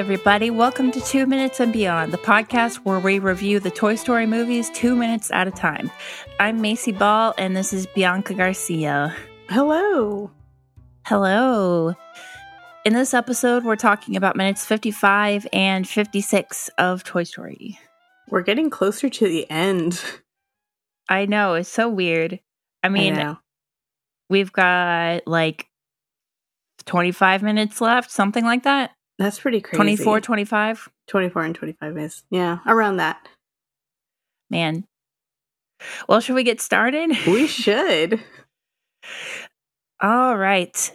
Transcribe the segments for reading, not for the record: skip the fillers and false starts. everybody. Welcome to 2 Minutes and Beyond, the podcast where we review the Toy Story movies 2 minutes at a time. I'm Macy Ball, and this is Bianca Garcia. Hello. Hello. In this episode, we're talking about minutes 55 and 56 of Toy Story. We're getting closer to the end. I know. It's so weird. I mean, we've got like 25 minutes left, something like that. That's pretty crazy. 24 and 25 is, yeah, around that. Man. Well, should we get started? We should. All right.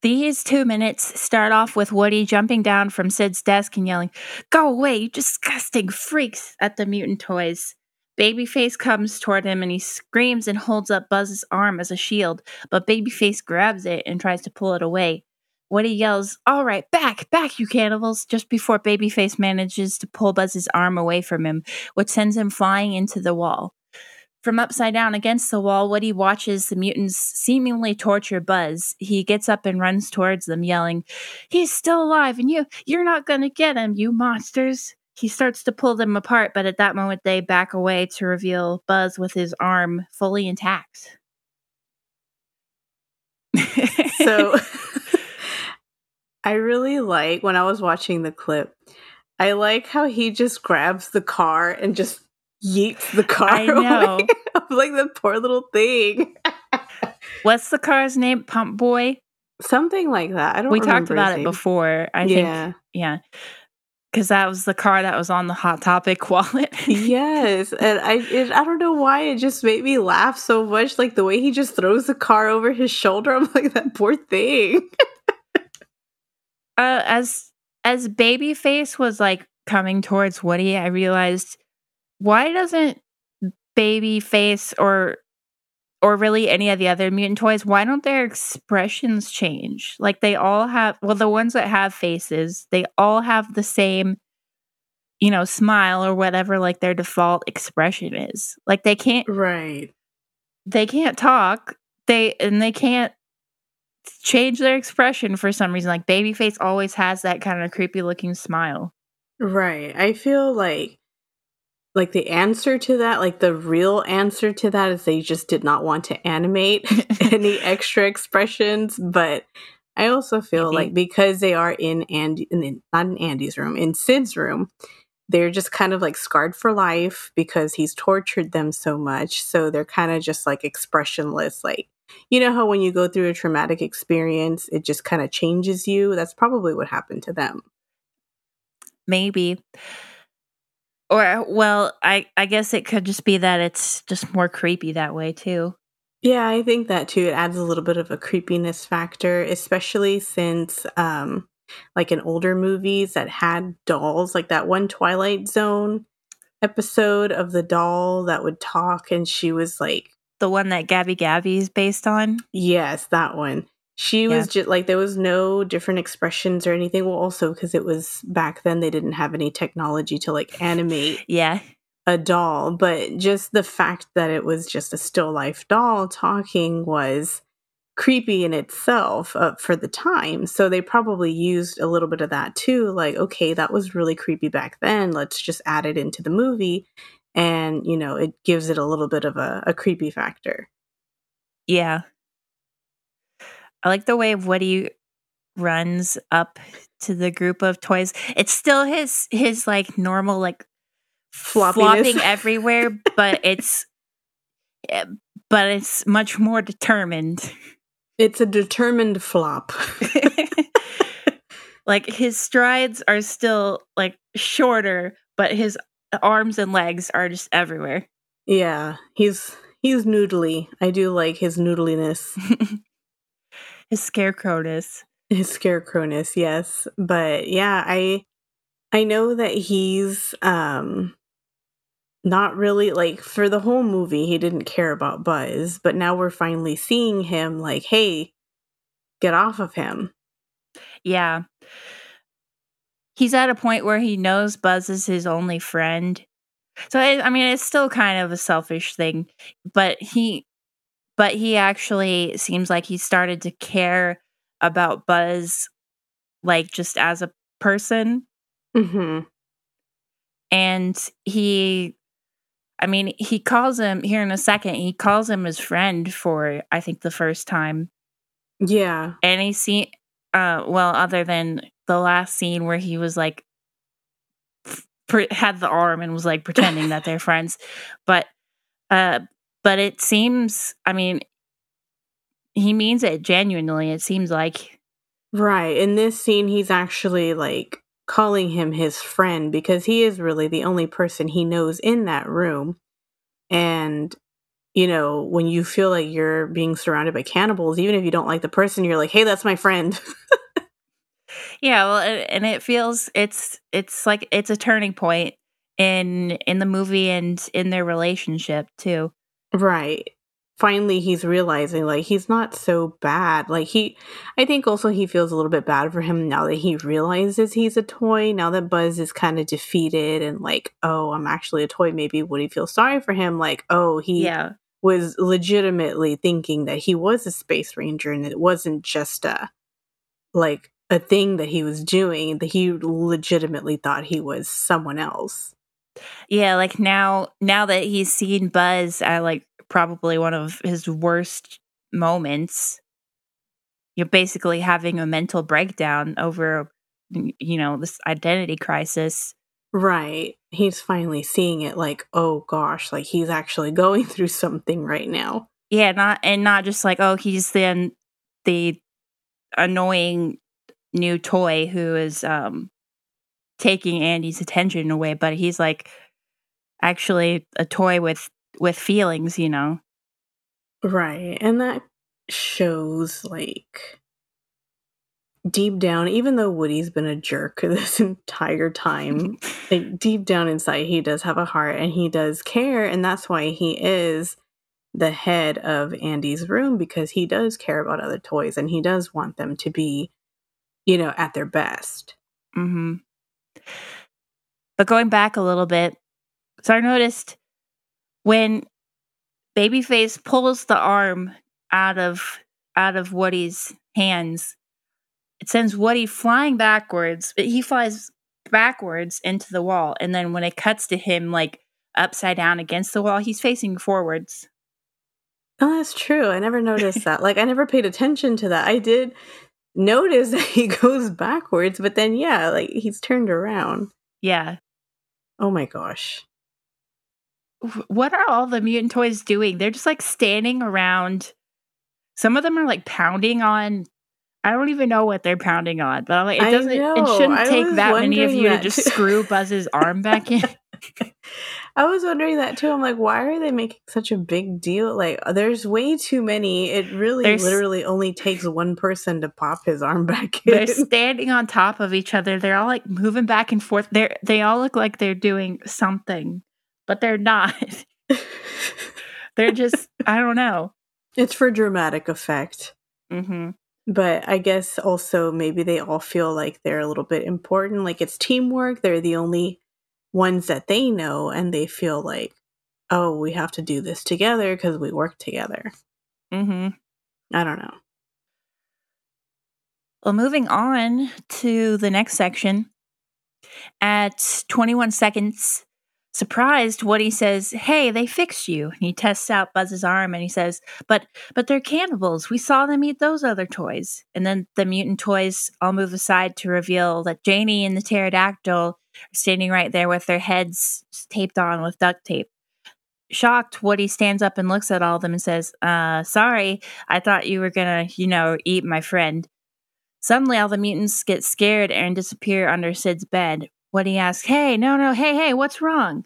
These 2 minutes start off with Woody jumping down from Sid's desk and yelling, "Go away, you disgusting freaks," at the mutant toys. Babyface comes toward him and he screams and holds up Buzz's arm as a shield, but Babyface grabs it and tries to pull it away. Woody yells, "All right, back, you cannibals," just before Babyface manages to pull Buzz's arm away from him, which sends him flying into the wall. From upside down against the wall, Woody watches the mutants seemingly torture Buzz. He gets up and runs towards them, yelling, "He's still alive, and you're not going to get him, you monsters." He starts to pull them apart, but at that moment they back away to reveal Buzz with his arm fully intact. So... I really like, when I was watching the clip, I like how he just grabs the car and just yeets the car away. I'm like, the poor little thing. What's the car's name? Pump Boy? Something like that. I don't remember. We talked about it before, I think. Yeah. Because that was the car that was on the Hot Topic wallet. Yes. And I don't know why it just made me laugh so much. Like, the way he just throws the car over his shoulder, I'm like, that poor thing. As Babyface was like coming towards Woody, I realized, why doesn't Babyface or really any of the other mutant toys, why don't their expressions change? Like, they all have, well, the ones that have faces, they all have the same, you know, smile or whatever, like their default expression is. Like, they can't, right? They can't talk. They can't change their expression for some reason. Like, Babyface always has that kind of creepy looking smile. Right. I feel like the answer to that, like the real answer to that, is they just did not want to animate any extra expressions. But I also feel like because they are in Sid's room, they're just kind of like scarred for life because he's tortured them so much. So they're kind of just like expressionless, like, you know how when you go through a traumatic experience, it just kind of changes you? That's probably what happened to them. Maybe. Or, well, I guess it could just be that it's just more creepy that way, too. Yeah, I think that, too. It adds a little bit of a creepiness factor, especially since, like, in older movies that had dolls, like that one Twilight Zone episode of the doll that would talk, and she was, like, the one that Gabby is based on? Yes, that one. She was just like, there was no different expressions or anything. Well, also because it was back then, they didn't have any technology to like animate a doll. But just the fact that it was just a still life doll talking was creepy in itself for the time. So they probably used a little bit of that too. Like, okay, that was really creepy back then. Let's just add it into the movie. And, you know, it gives it a little bit of a creepy factor. Yeah. I like the way Woody runs up to the group of toys. It's still his like, normal, like, flopping everywhere, but it's much more determined. It's a determined flop. Like, his strides are still, like, shorter, but his arms and legs are just everywhere. Yeah, he's noodly. I do like his noodliness. His scarecrowness, yes. But yeah, I know that he's not really, like, for the whole movie he didn't care about Buzz, but now we're finally seeing him like, hey, get off of him. Yeah. He's at a point where he knows Buzz is his only friend. So, I mean, it's still kind of a selfish thing, but he actually seems like he started to care about Buzz, like, just as a person. Mm-hmm. And he calls him here in a second. He calls him his friend for, I think, the first time. Yeah. And he see, other than the last scene where he was like, had the arm and was like pretending that they're friends. But it seems, he means it genuinely. It seems like. Right. In this scene, he's actually like calling him his friend because he is really the only person he knows in that room. And, when you feel like you're being surrounded by cannibals, even if you don't like the person, you're like, hey, that's my friend. Yeah. Well, and it feels it's like it's a turning point in the movie and in their relationship, too. Right. Finally, he's realizing, like, he's not so bad. Like, I think also he feels a little bit bad for him now that he realizes he's a toy. Now that Buzz is kind of defeated and like, oh, I'm actually a toy. Maybe Woody feels sorry for him. Like, oh, he was legitimately thinking that he was a space ranger and it wasn't just a thing that he was doing, that he legitimately thought he was someone else. Yeah, like now that he's seen Buzz at like probably one of his worst moments, you're basically having a mental breakdown over, this identity crisis. Right. He's finally seeing it like, oh gosh, like he's actually going through something right now. Yeah, not just like, oh, he's the annoying new toy who is taking Andy's attention away, but he's like actually a toy with feelings, Right. And that shows like deep down, even though Woody's been a jerk this entire time, like deep down inside, he does have a heart and he does care. And that's why he is the head of Andy's room, because he does care about other toys and he does want them to be, at their best. Mm-hmm. But going back a little bit, so I noticed when Babyface pulls the arm out of Woody's hands, it sends Woody flying backwards. But he flies backwards into the wall, and then when it cuts to him like upside down against the wall, he's facing forwards. Oh, that's true. I never noticed that. Like I never paid attention to that. I did notice that he goes backwards, but then like he's turned around. Yeah. Oh my gosh. What are all the mutant toys doing? They're just like standing around. Some of them are like pounding on. I don't even know what they're pounding on, but I'm like, it shouldn't take that many of you to just screw Buzz's arm back in. I was wondering that too. I'm like, why are they making such a big deal? Like, there's way too many. It really literally only takes one person to pop his arm back in. They're standing on top of each other. They're all like moving back and forth. They all look like they're doing something, but they're not. They're just, I don't know. It's for dramatic effect. Mm-hmm. But I guess also maybe they all feel like they're a little bit important. Like it's teamwork. They're the only ones that they know, and they feel like, oh, we have to do this together because we work together. Mm-hmm. I don't know. Well, moving on to the next section. At 21 seconds, surprised, Woody says, hey, they fixed you. And he tests out Buzz's arm and he says, but they're cannibals. We saw them eat those other toys. And then the mutant toys all move aside to reveal that Janie and the pterodactyl are standing right there with their heads taped on with duct tape. Shocked, Woody stands up and looks at all of them and says, sorry, I thought you were going to, eat my friend. Suddenly, all the mutants get scared and disappear under Sid's bed. Woody asks, hey, no, hey, what's wrong?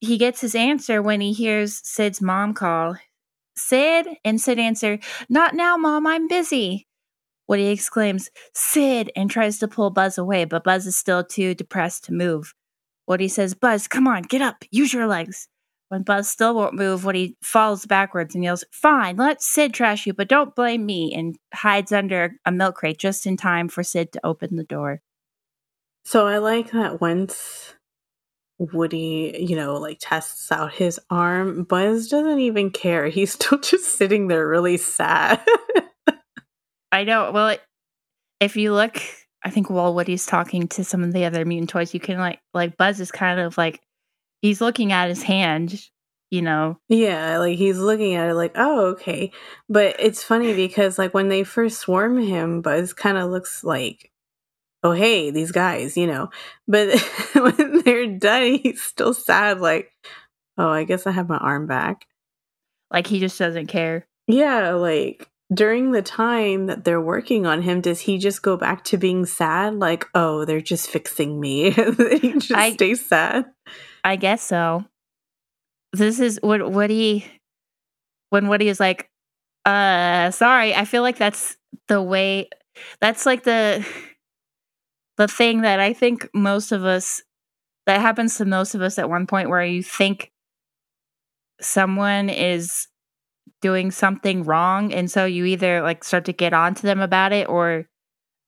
He gets his answer when he hears Sid's mom call. Sid? And Sid answers, not now, Mom, I'm busy. Woody exclaims, Sid, and tries to pull Buzz away, but Buzz is still too depressed to move. Woody says, Buzz, come on, get up, use your legs. When Buzz still won't move, Woody falls backwards and yells, fine, let Sid trash you, but don't blame me, and hides under a milk crate just in time for Sid to open the door. So I like that once Woody, tests out his arm, Buzz doesn't even care. He's still just sitting there really sad. I know. Well, if you look I think while Woody's talking to some of the other mutant toys, you can like Buzz is kind of like, he's looking at his hand, you know? Yeah, like he's looking at it like, oh, okay. But it's funny because like when they first swarm him, Buzz kind of looks like, oh, hey, these guys, you know? But when they're done, he's still sad, like, oh, I guess I have my arm back. Like he just doesn't care. Yeah, like during the time that they're working on him, does he just go back to being sad? Like, oh, they're just fixing me. He just stays sad. I guess so. This is what Woody, when Woody is like, sorry, I feel like that's the way, that's like the thing that I think most of us, that happens to most of us at one point, where you think someone is doing something wrong, and so you either like start to get on to them about it, or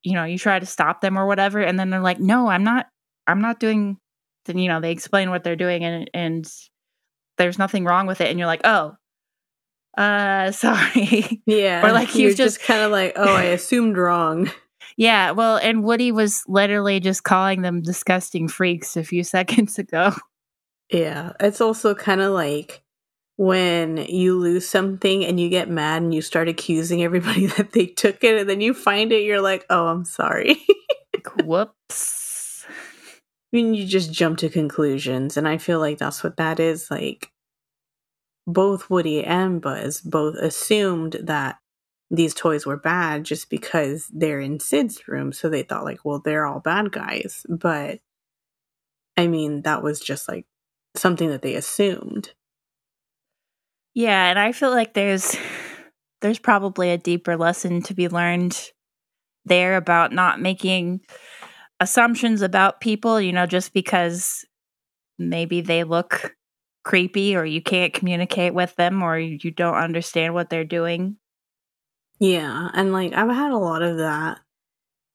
you know, you try to stop them or whatever, and then they're like, no, I'm not doing, then you know, they explain what they're doing and there's nothing wrong with it, and you're like, oh, sorry. Yeah. Or like he's just kind of like, oh, I assumed wrong. Yeah, well, and Woody was literally just calling them disgusting freaks a few seconds ago. Yeah, it's also kind of like when you lose something and you get mad and you start accusing everybody that they took it, and then you find it, you're like, oh, I'm sorry. Like, whoops. I mean, you just jump to conclusions, and I feel like that's what that is. Like, both Woody and Buzz both assumed that these toys were bad just because they're in Sid's room, so they thought like, well, they're all bad guys. But I mean, that was just like something that they assumed. Yeah, and I feel like there's probably a deeper lesson to be learned there about not making assumptions about people, you know, just because maybe they look creepy or you can't communicate with them or you don't understand what they're doing. Yeah, and like I've had a lot of that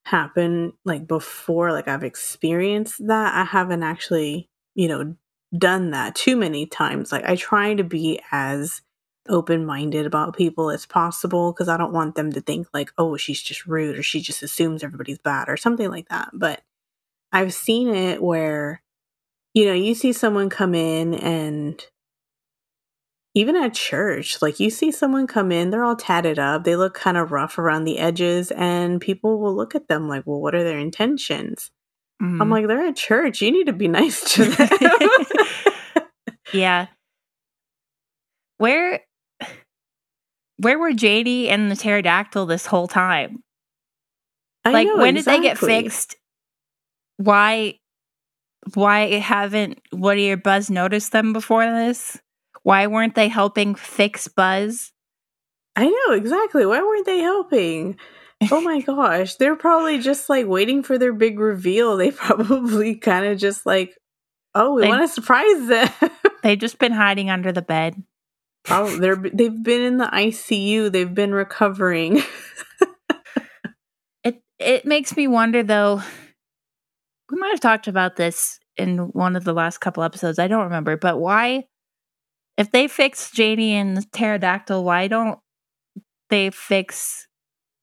happen like before, like I've experienced that. I haven't actually, you know, done that too many times. Like I try to be as open-minded about people as possible because I don't want them to think like, oh, she's just rude or she just assumes everybody's bad or something like that. But I've seen it where, you know, you see someone come in, and even at church, like you see someone come in, they're all tatted up, they look kind of rough around the edges, and people will look at them like, well, what are their intentions? Mm-hmm. I'm like, they're at church, you need to be nice to them. Yeah. Where were Janie and the pterodactyl this whole time? Did they get fixed? Why haven't Woody or Buzz noticed them before this? Why weren't they helping fix Buzz? I know, exactly. Why weren't they helping? Oh my gosh. They're probably just like waiting for their big reveal. They probably kind of just like, oh, we want to surprise them. They've just been hiding under the bed. Oh, they've been in the ICU. They've been recovering. It makes me wonder, though. We might have talked about this in one of the last couple episodes. I don't remember. But why? If they fix Janie and the pterodactyl, why don't they fix,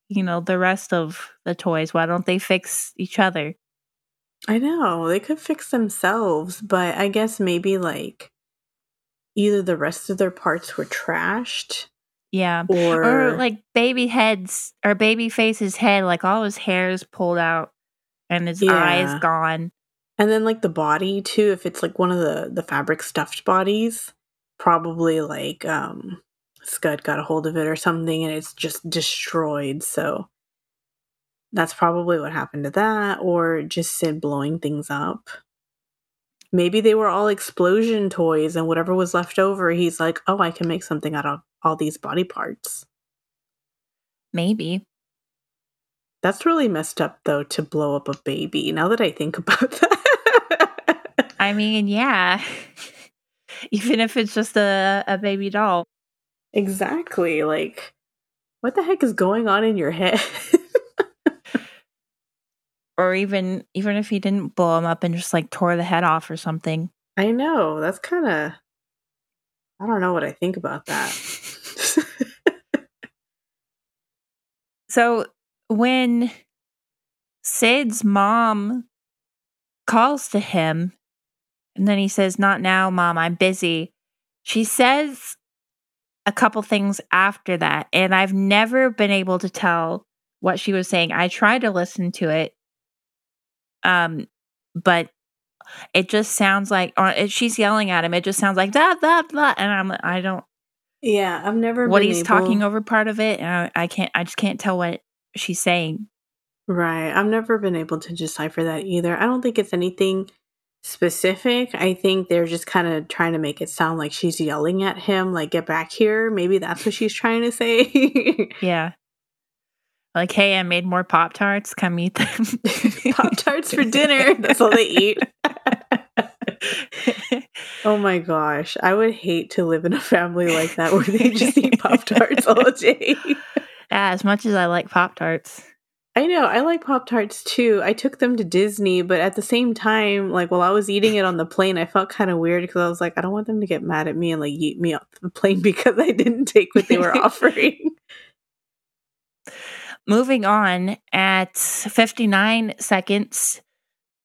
you know, the rest of the toys? Why don't they fix each other? I know. They could fix themselves, but I guess maybe like either the rest of their parts were trashed. Yeah. Or like baby heads or baby face's head, like all his hair is pulled out and his eyes gone. And then like the body too, if it's like one of the fabric stuffed bodies. Probably like Scud got a hold of it or something, and it's just destroyed. So that's probably what happened to that, or just Sid blowing things up. Maybe they were all explosion toys, and whatever was left over, he's like, oh, I can make something out of all these body parts. Maybe. That's really messed up, though, to blow up a baby, now that I think about that. I mean, yeah. Even if it's just a baby doll. Exactly. Like, what the heck is going on in your head? Or even if he didn't blow him up and just like tore the head off or something. I know. That's kind of, I don't know what I think about that. So when Sid's mom calls to him, and then he says, "Not now, Mom, I'm busy." She says a couple things after that, and I've never been able to tell what she was saying. I tried to listen to it, but it just sounds like, or she's yelling at him. It just sounds like blah blah blah, and I don't. Yeah, I've never. Woody's talking over part of it, and I can't. I just can't tell what she's saying. Right, I've never been able to decipher that either. I don't think it's anything specific. I think they're just kind of trying to make it sound like she's yelling at him, like "Get back here." Maybe that's what she's trying to say. Yeah. Like, hey, I made more Pop-Tarts. Come eat them. Pop-Tarts for dinner. That's all they eat. Oh my gosh. I would hate to live in a family like that where they just eat Pop-Tarts all day. Yeah, as much as I like Pop-Tarts. I know. I like Pop-Tarts too. I took them to Disney, but at the same time, like while I was eating it on the plane, I felt kind of weird because I was like, I don't want them to get mad at me and like yeet me off the plane because I didn't take what they were offering. Moving on, at 59 seconds,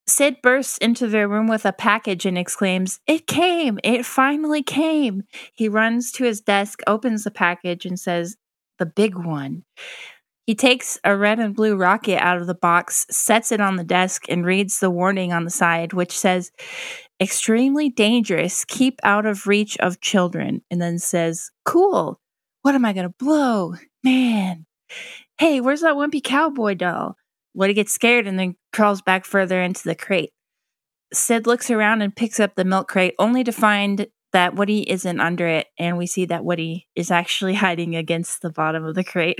Sid bursts into their room with a package and exclaims, "It came! It finally came!" He runs to his desk, opens the package, and says, "The big one." He takes a red and blue rocket out of the box, sets it on the desk, and reads the warning on the side, which says, "Extremely dangerous. Keep out of reach of children." And then says, "Cool. What am I going to blow? Man. Hey, where's that wimpy cowboy doll?" Woody gets scared and then crawls back further into the crate. Sid looks around and picks up the milk crate, only to find that Woody isn't under it, and we see that Woody is actually hiding against the bottom of the crate.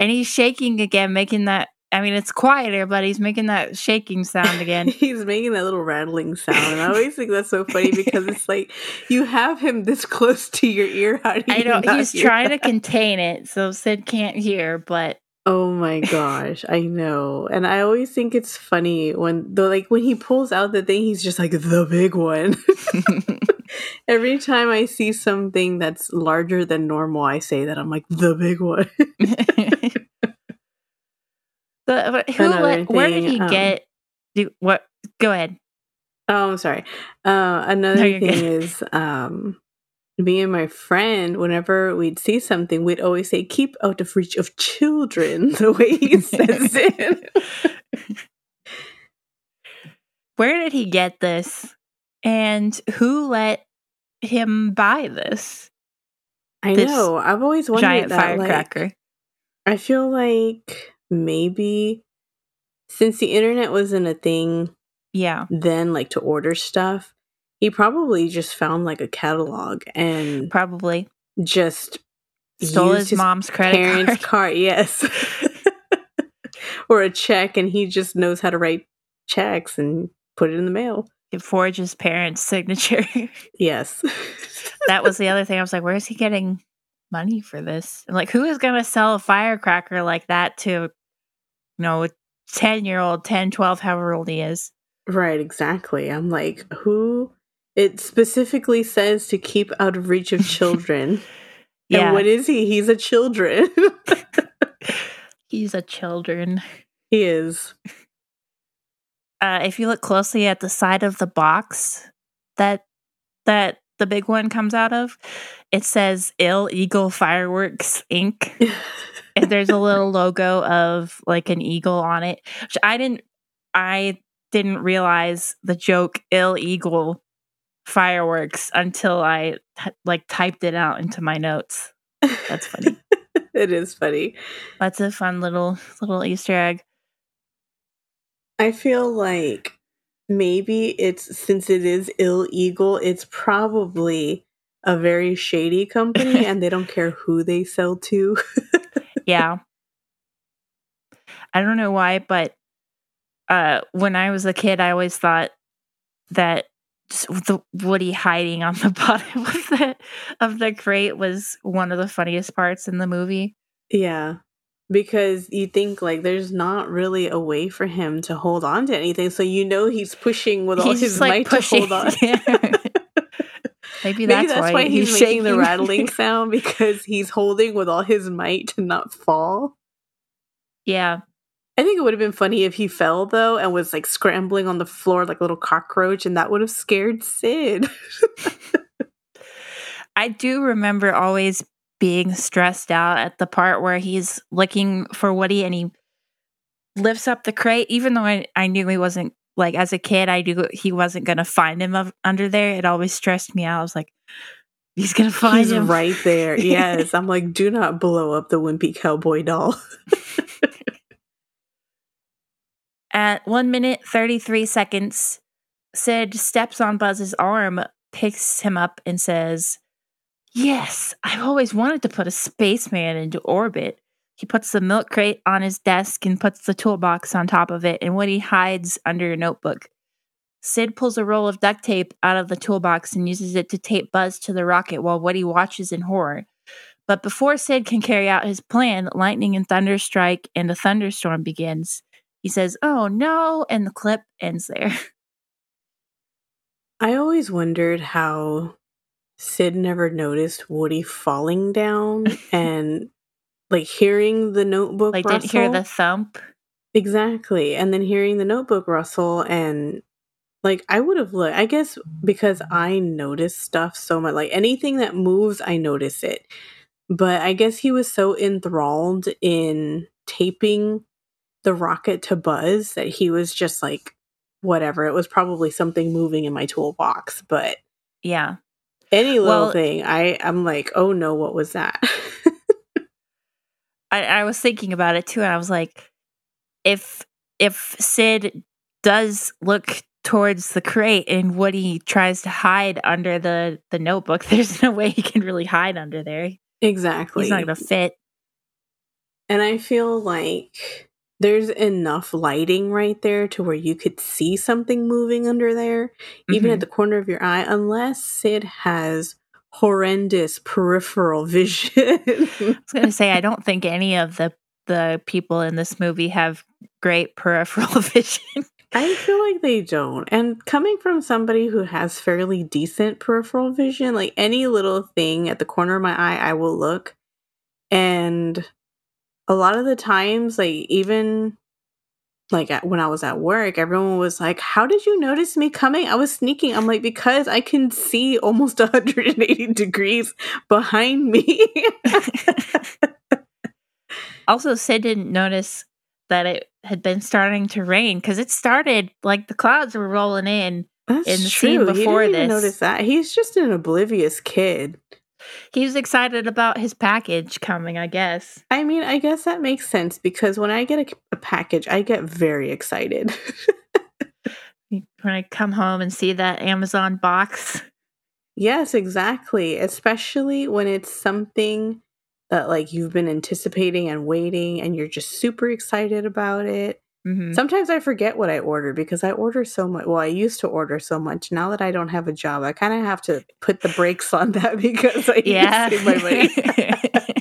And he's shaking again, making that, I mean, it's quieter, but he's making that shaking sound again. He's making that little rattling sound. And I always think that's so funny because it's like, you have him this close to your ear. How do you he's trying to contain it, so Sid can't hear, but. Oh my gosh, I know. And I always think it's funny when he pulls out the thing, he's just like, "The big one." Every time I see something that's larger than normal, I say that. I'm like, "The big one." Where did he get? What? Go ahead. Oh, I'm sorry. Another thing is, me and my friend, whenever we'd see something, we'd always say, "Keep out of reach of children." The way he says it. Where did he get this? And who let him buy this? I know. I've always wondered giant that. Giant firecracker. Like, I feel like maybe since the internet wasn't a thing, then like to order stuff, he probably just found like a catalog and probably just stole his mom's credit card. Yes, or a check, and he just knows how to write checks and put it in the mail. Forge his parents' signature. Yes. That was the other thing. I was like, where is he getting money for this? And like, who is going to sell a firecracker like that to, 10, 12, however old he is? Right, exactly. I'm like, who? It specifically says to keep out of reach of children. Yeah. And what is he? He's a children. He's a children. He is. If you look closely at the side of the box that the big one comes out of, it says Ill Eagle Fireworks Inc. And there's a little logo of like an eagle on it. Which I didn't realize the joke Ill Eagle Fireworks until I typed it out into my notes. That's funny. It is funny. That's a fun little Easter egg. I feel like maybe since it is Ill Eagle, it's probably a very shady company and they don't care who they sell to. Yeah. I don't know why, but when I was a kid, I always thought that the Woody hiding on the bottom of the crate was one of the funniest parts in the movie. Yeah. Because you think like there's not really a way for him to hold on to anything, so he's pushing with all his might to hold on. Yeah. Maybe that's why he's making the rattling sound, because he's holding with all his might to not fall. Yeah, I think it would have been funny if he fell, though, and was, like, scrambling on the floor like a little cockroach, and that would have scared Sid. I do remember always being stressed out at the part where he's looking for Woody and he lifts up the crate, even though I knew he wasn't, like, as a kid, I knew he wasn't going to find him under there. It always stressed me out. I was like, he's going to find him. Right there. Yes. I'm like, do not blow up the wimpy cowboy doll. At 1 minute, 33 seconds, Sid steps on Buzz's arm, picks him up, and says, "Yes, I've always wanted to put a spaceman into orbit." He puts the milk crate on his desk and puts the toolbox on top of it, and Woody hides under a notebook. Sid pulls a roll of duct tape out of the toolbox and uses it to tape Buzz to the rocket while Woody watches in horror. But before Sid can carry out his plan, lightning and thunder strike, and a thunderstorm begins. He says, "Oh, no," and the clip ends there. I always wondered how Sid never noticed Woody falling down and, like, hearing the notebook rustle. Like, didn't hear the thump. Exactly. And then hearing the notebook rustle and, like, I would have looked. I guess because I notice stuff so much. Like, anything that moves, I notice it. But I guess he was so enthralled in taping the rocket to Buzz that he was just like, whatever. It was probably something moving in my toolbox, but yeah, any little thing, I'm like, oh no, what was that? I was thinking about it too, and I was like, if Sid does look towards the crate and Woody tries to hide under the notebook, there's no way he can really hide under there. Exactly, he's not gonna fit. And I feel like there's enough lighting right there to where you could see something moving under there, even at the corner of your eye, unless Sid has horrendous peripheral vision. I was going to say, I don't think any of the people in this movie have great peripheral vision. I feel like they don't. And coming from somebody who has fairly decent peripheral vision, like any little thing at the corner of my eye, I will look. And a lot of the times, like, even like when I was at work, everyone was like, "How did you notice me coming? I was sneaking." I'm like, because I can see almost 180 degrees behind me. Also, Sid didn't notice that it had been starting to rain, because it started, like, the clouds were rolling in. That's in the true. Scene before he didn't even notice that. He's just an oblivious kid. He was excited about his package coming, I guess. I mean, I guess that makes sense, because when I get a package, I get very excited. When I come home and see that Amazon box. Yes, exactly. Especially when it's something that, like, you've been anticipating and waiting, and you're just super excited about it. Mm-hmm. Sometimes I forget what I order, because I order so much. Well, I used to order so much. Now that I don't have a job, I kind of have to put the brakes on that, because I need to save my money.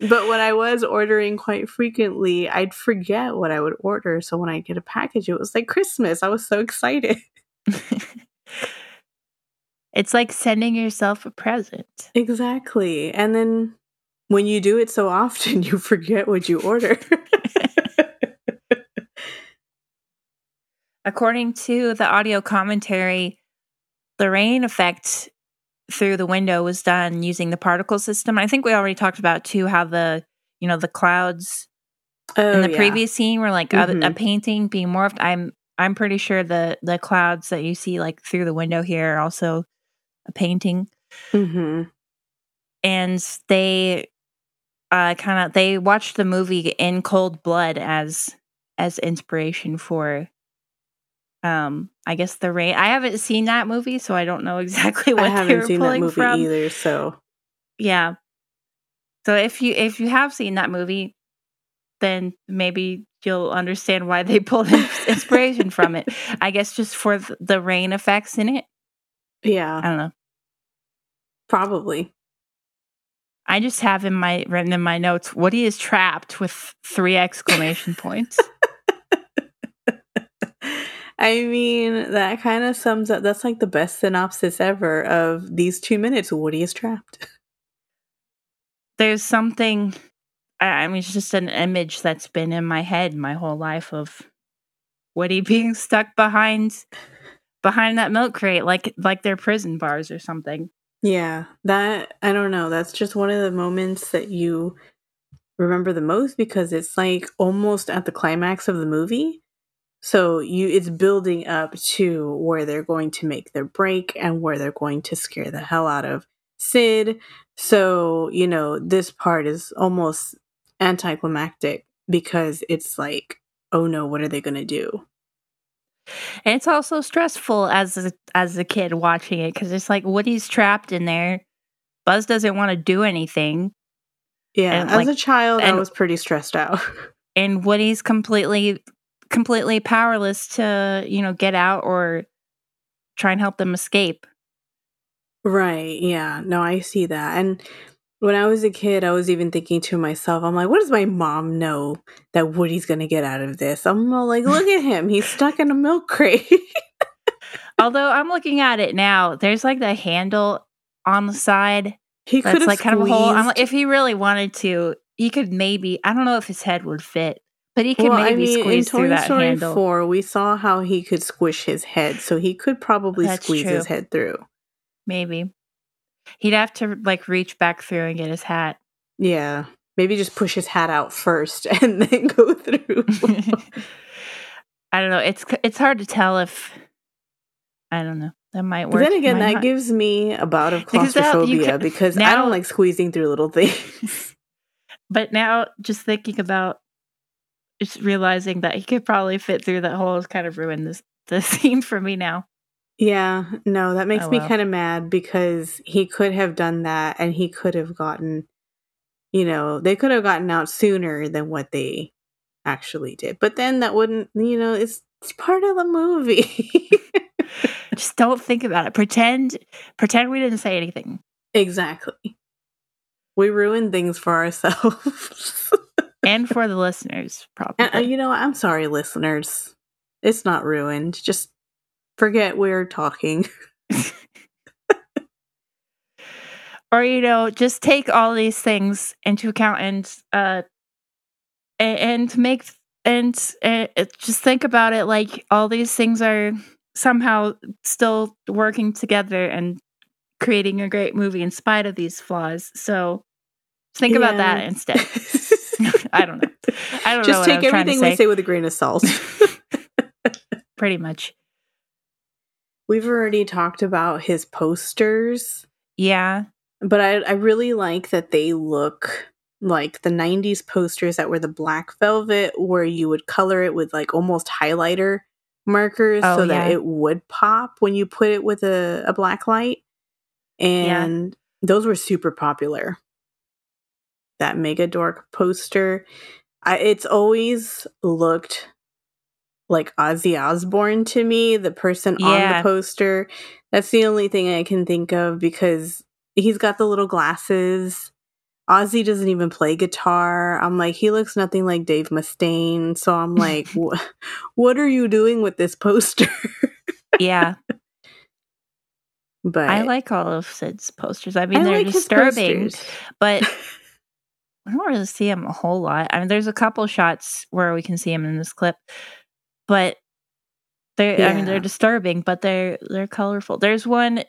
But when I was ordering quite frequently, I'd forget what I would order. So when I get a package, it was like Christmas. I was so excited. It's like sending yourself a present. Exactly. And then when you do it so often, you forget what you order. According to the audio commentary, the rain effect through the window was done using the particle system. I think we already talked about, too, how the clouds in the previous scene were like a painting being morphed. I'm pretty sure the clouds that you see, like, through the window here are also a painting. Mm-hmm. And they they watched the movie in cold blood as inspiration for, I guess, the rain. I haven't seen that movie, so I don't know exactly what they were pulling from. I haven't seen that movie either, so. Yeah. So if you have seen that movie, then maybe you'll understand why they pulled inspiration from it. I guess just for the rain effects in it. Yeah. I don't know. Probably. I just have written in my notes, Woody is trapped with 3 exclamation points. I mean, that kind of sums up. That's like the best synopsis ever of these 2 minutes. Woody is trapped. There's something I mean, it's just an image that's been in my head my whole life of Woody being stuck behind that milk crate, like their prison bars or something. Yeah, that, I don't know. That's just one of the moments that you remember the most because it's like almost at the climax of the movie. So it's building up to where they're going to make their break and where they're going to scare the hell out of Sid. So, you know, this part is almost anticlimactic because it's like, oh no, what are they going to do? And it's also stressful as a kid watching it because it's like Woody's trapped in there. Buzz doesn't want to do anything. Yeah, and as a child, I was pretty stressed out. And Woody's completely powerless to, you know, get out or try and help them escape. Right. Yeah. No, I see that. And when I was a kid, I was even thinking to myself, I'm like, what does my mom know that Woody's going to get out of this? I'm all like, look at him. He's stuck in a milk crate. Although I'm looking at it now, there's like the handle on the side. He could have like kind of a hole. I'm like, if he really wanted to, he could maybe, I don't know if his head would fit. But he could squeeze through that handle. In Toy Story 4, we saw how he could squish his head, so he could probably squeeze his head through. Maybe. He'd have to, like, reach back through and get his hat. Yeah. Maybe just push his hat out first and then go through. I don't know. It's hard to tell if... I don't know. That might work. But then again, that gives me a bout of claustrophobia because I don't like squeezing through little things. But now, just thinking about... Just realizing that he could probably fit through that hole has kind of ruined the scene for me now. Yeah, no, that makes me kind of mad because he could have done that and he could have gotten, you know, they could have gotten out sooner than what they actually did. But then that wouldn't, you know, it's part of the movie. Just don't think about it. Pretend we didn't say anything. Exactly. We ruin things for ourselves. And for the listeners, probably. And, you know, I'm sorry, listeners. It's not ruined. Just forget we're talking. Or, you know, just take all these things into account and just think about it like all these things are somehow still working together and creating a great movie in spite of these flaws. So think about that instead. I don't know. Just take everything we say with a grain of salt. Pretty much. We've already talked about his posters. Yeah. But I really like that they look like the 90s posters that were the black velvet where you would color it with like almost highlighter markers that it would pop when you put it with a black light. And those were super popular. That Mega Dork poster. It's always looked like Ozzy Osbourne to me, the person on the poster. That's the only thing I can think of because he's got the little glasses. Ozzy doesn't even play guitar. I'm like, he looks nothing like Dave Mustaine. So I'm like, what are you doing with this poster? Yeah. But I like all of Sid's posters. I mean, they're like disturbing, but... I don't really see him a whole lot. I mean, there's a couple shots where we can see him in this clip, but they're—I mean—they're disturbing, but they're colorful. There's one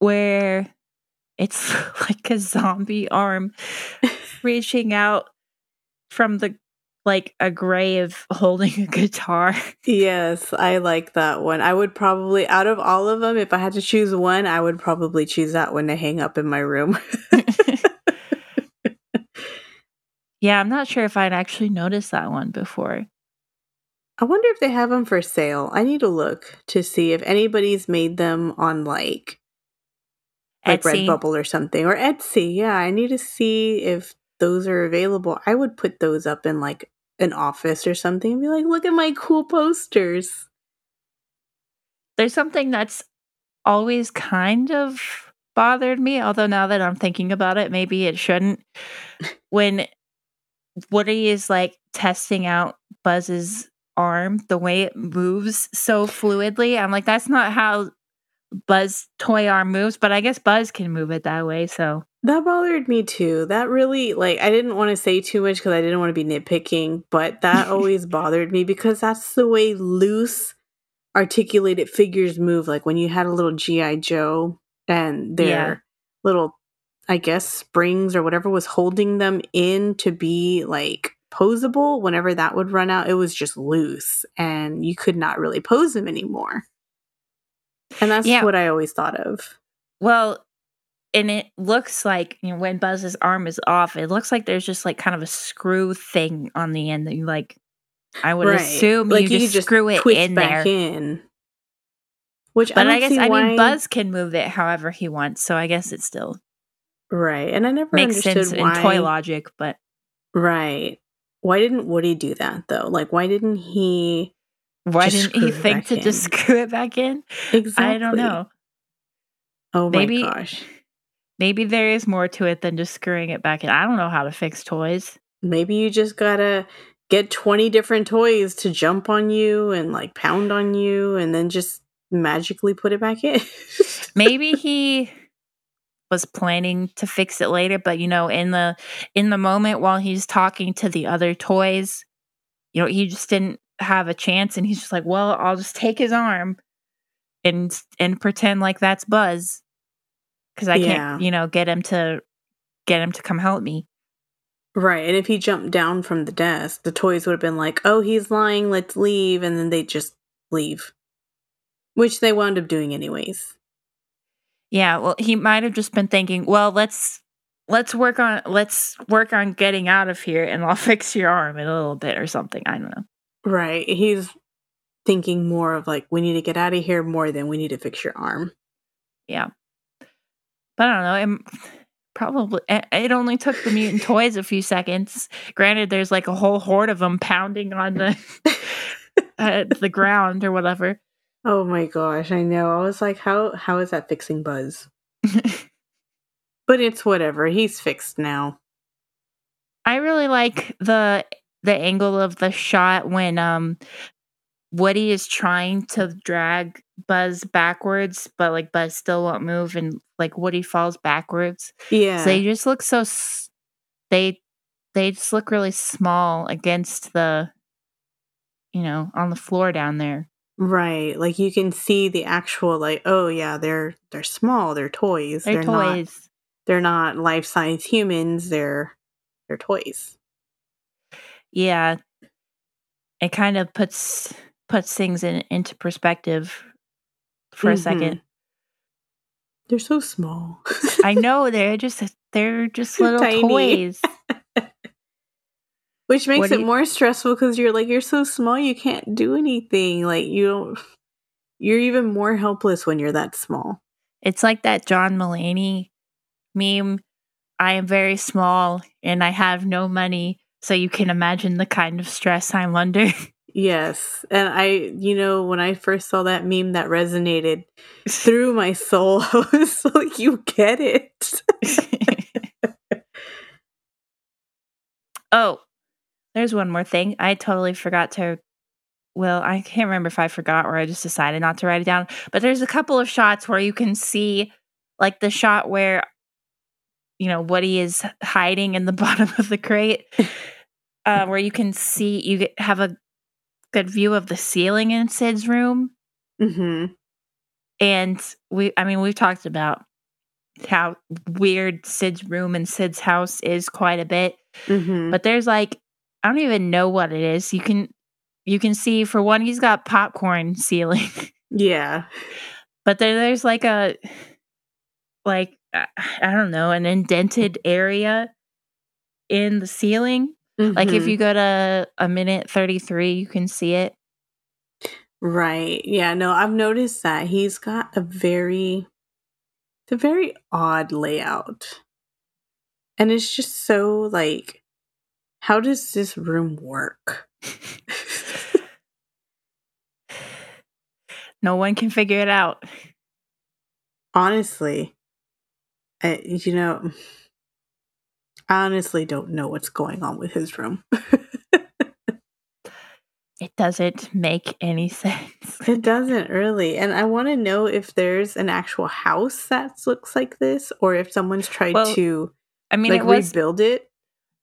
where it's like a zombie arm reaching out from a grave, holding a guitar. Yes, I like that one. I would probably, out of all of them, if I had to choose one, I would probably choose that one to hang up in my room. Yeah, I'm not sure if I'd actually noticed that one before. I wonder if they have them for sale. I need to look to see if anybody's made them on like Redbubble or something. Or Etsy. Yeah, I need to see if those are available. I would put those up in like an office or something and be like, look at my cool posters. There's something that's always kind of bothered me. Although now that I'm thinking about it, maybe it shouldn't. When... Woody is like testing out Buzz's arm, the way it moves so fluidly. I'm like, that's not how Buzz's toy arm moves, but I guess Buzz can move it that way. So That bothered me too. That really, like, I didn't want to say too much because I didn't want to be nitpicking, but that always bothered me because that's the way loose, articulated figures move. Like when you had a little G.I. Joe and their little, I guess, springs or whatever was holding them in to be like posable, whenever that would run out, it was just loose and you could not really pose them anymore. And that's what I always thought of. Well, and it looks like, you know, when Buzz's arm is off, it looks like there's just like kind of a screw thing on the end that you like, I would assume like you just screw it in back there. Which but I guess, I mean, Buzz can move it however he wants. So I guess it's still. Right. And I never understood sense why, in toy logic, but. Right. Why didn't Woody do that though? Like, why didn't he? Why didn't he think to just screw it back in? Exactly. I don't know. Oh my gosh. Maybe there is more to it than just screwing it back in. I don't know how to fix toys. Maybe you just gotta get 20 different toys to jump on you and like pound on you and then just magically put it back in. Maybe he was planning to fix it later, but you know, in the moment while he's talking to the other toys, you know, he just didn't have a chance and he's just like, well, I'll just take his arm and pretend like that's Buzz. Because I can't, you know, get him to come help me. Right. And if he jumped down from the desk, the toys would have been like, oh, he's lying. Let's leave. And then they just leave, which they wound up doing anyways. Yeah. Well, he might have just been thinking, well, let's work on getting out of here and I'll fix your arm in a little bit or something. I don't know. Right. He's thinking more of like, we need to get out of here more than we need to fix your arm. Yeah. But I don't know, it only took the mutant toys a few seconds. Granted, there's like a whole horde of them pounding on the the ground or whatever. Oh my gosh, I know. I was like, how is that fixing Buzz? But it's whatever. He's fixed now. I really like the angle of the shot when Woody is trying to drag Buzz backwards, but like Buzz still won't move, and like Woody falls backwards. Yeah, so they just look so they just look really small against the, you know, on the floor down there. Right, like you can see the actual like, oh yeah, they're small, they're toys, they're toys. They're not life size humans, they're toys. Yeah, it kind of puts things into perspective for a second. They're so small. I know, they're just little tiny toys. Which makes it more stressful because you're like, you're so small you can't do anything. Like you're even more helpless when you're that small. It's like that John Mulaney meme, I am very small and I have no money, so you can imagine the kind of stress I'm under. Yes. And I, you know, when I first saw that meme, that resonated through my soul. I was like, you get it. Oh, there's one more thing. I totally forgot to, well, I can't remember if I forgot or I just decided not to write it down. But there's a couple of shots where you can see, like the shot where, you know, Woody is hiding in the bottom of the crate, where you can see, you have a good view of the ceiling in Sid's room. Mm-hmm. And we've talked about how weird Sid's room and Sid's house is quite a bit. Mm-hmm. But there's like, I don't even know what it is. You can see, for one, he's got popcorn ceiling. Yeah. But there's like a, like, I don't know, an indented area in the ceiling. Mm-hmm. Like if you go to a minute 33, you can see it. Right. Yeah. No, I've noticed that he's got a very odd layout. And it's just so like, how does this room work? No one can figure it out. Honestly, you know, I honestly don't know what's going on with his room. It doesn't make any sense. It doesn't really. And I want to know if there's an actual house that looks like this, or if someone's tried rebuild it.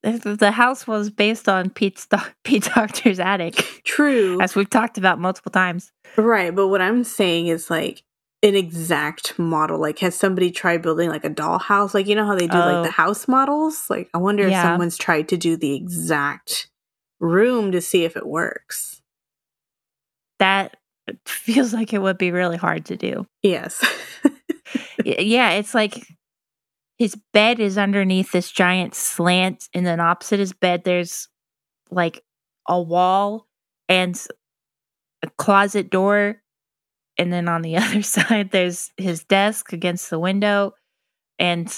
The house was based on Pete Doctor's attic. True. As we've talked about multiple times. Right. But what I'm saying is like an exact model. Like, has somebody tried building like a dollhouse? Like, you know how they do like the house models? Like, I wonder if someone's tried to do the exact room to see if it works. That feels like it would be really hard to do. Yes. Yeah, it's like his bed is underneath this giant slant, and then opposite his bed there's like a wall and a closet door, and then on the other side there's his desk against the window, and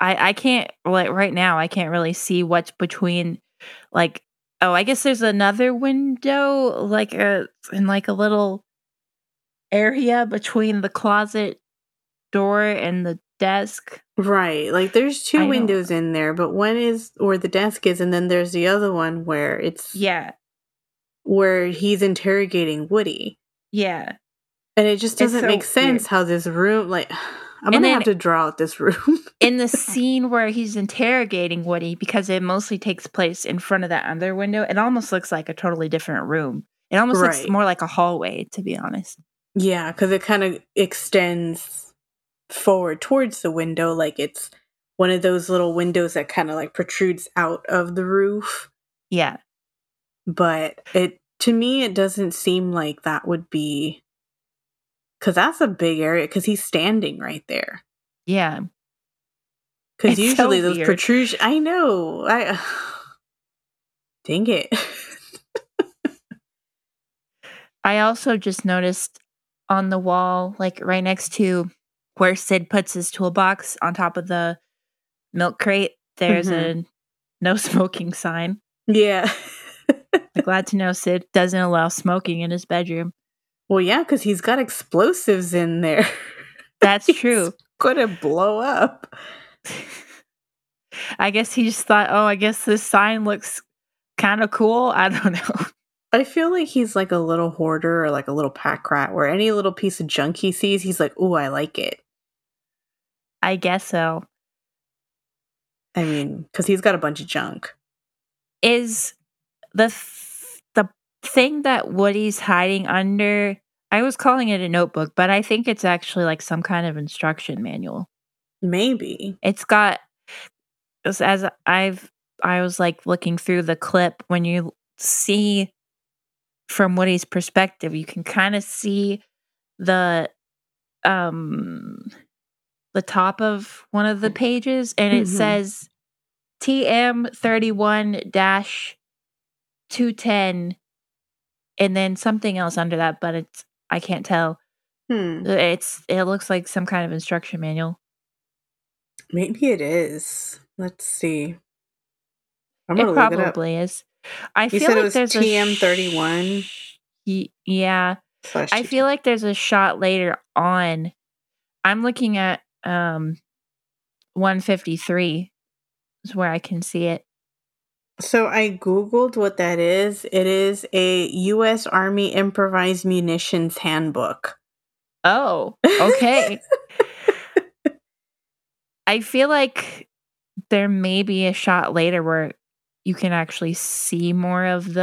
I can't, like, right now I can't really see what's between, like, oh, I guess there's another window, like in a little area between the closet door and the desk. Right. Like, there's two windows in there, but one is where the desk is, and then there's the other one where it's where he's interrogating Woody. Yeah. And it just doesn't make sense weird. How this room, like, I'm going to have to draw out this room. In the scene where he's interrogating Woody, because it mostly takes place in front of that other window, it almost looks like a totally different room. It almost looks more like a hallway, to be honest. Yeah, because it kind of extends forward towards the window. Like, it's one of those little windows that kind of like protrudes out of the roof. Yeah. But to me, it doesn't seem like that would be... Because that's a big area, because he's standing right there. Yeah. Because usually those protrusions... I know. Dang it. I also just noticed on the wall, like right next to where Sid puts his toolbox on top of the milk crate, there's a no smoking sign. Yeah. I'm glad to know Sid doesn't allow smoking in his bedroom. Well, yeah, because he's got explosives in there. That's true. It's going to blow up. I guess he just thought, oh, I guess this sign looks kind of cool. I don't know. I feel like he's like a little hoarder or like a little pack rat, where any little piece of junk he sees, he's like, ooh, I like it. I guess so. I mean, because he's got a bunch of junk. Is the... thing that Woody's hiding under, I was calling it a notebook, but I think it's actually like some kind of instruction manual. Maybe it's got, as I was like looking through the clip, when you see from Woody's perspective, you can kind of see the top of one of the pages, and it says TM31-210. And then something else under that, but I can't tell. It looks like some kind of instruction manual. Maybe it is. Let's see. I'm gonna look it up. It probably is. I feel like there's a TM31. Yeah. I feel like there's a shot later on. I'm looking at 153 is where I can see it. So I Googled what that is. It is a U.S. Army Improvised Munitions Handbook. Oh, okay. I feel like there may be a shot later where you can actually see more of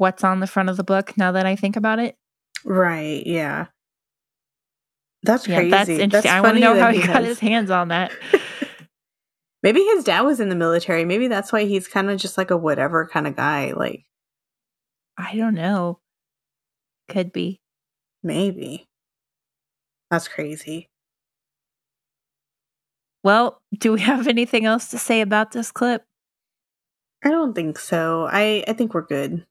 what's on the front of the book, now that I think about it. Right, yeah. That's crazy. That's interesting. I want to know how he got his hands on that. Maybe his dad was in the military. Maybe that's why he's kind of just like a whatever kind of guy. Like, I don't know. Could be. Maybe. That's crazy. Well, do we have anything else to say about this clip? I don't think so. I think we're good.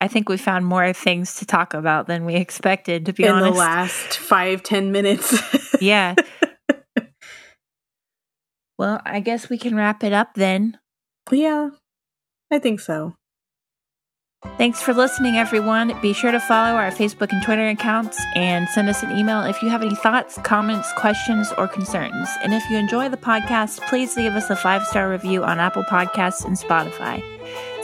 I think we found more things to talk about than we expected, to be honest. In the last 5-10 minutes. Yeah. Well, I guess we can wrap it up then. Yeah, I think so. Thanks for listening, everyone. Be sure to follow our Facebook and Twitter accounts, and send us an email if you have any thoughts, comments, questions, or concerns. And if you enjoy the podcast, please leave us a 5-star review on Apple Podcasts and Spotify.